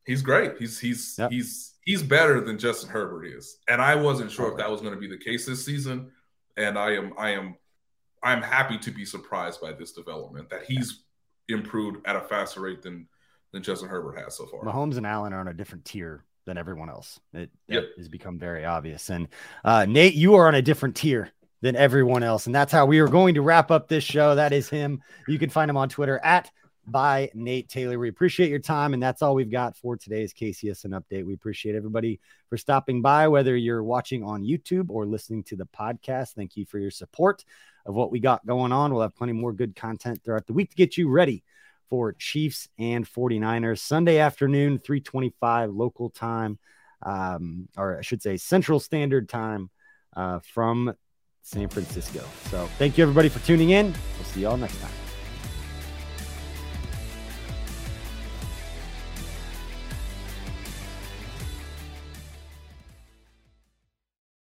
he's great. He's, he's, yep. he's, He's better than Justin Herbert is, and I wasn't sure if that was going to be the case this season. And I am, I am, I'm happy to be surprised by this development that he's improved at a faster rate than than Justin Herbert has so far. Mahomes and Allen are on a different tier than everyone else. It, it yep. has become very obvious. And uh, Nate, you are on a different tier than everyone else, and that's how we are going to wrap up this show. That is him. You can find him on Twitter at by Nate Taylor. We appreciate your time, and that's all we've got for today's K C S N update. We appreciate everybody for stopping by, whether you're watching on YouTube or listening to the podcast. Thank you for your support of what we got going on. We'll have plenty more good content throughout the week to get you ready for Chiefs and forty-niners Sunday afternoon, three twenty-five local time, um, or I should say Central Standard Time uh, from San Francisco. So thank you everybody for tuning in. We'll see y'all next time.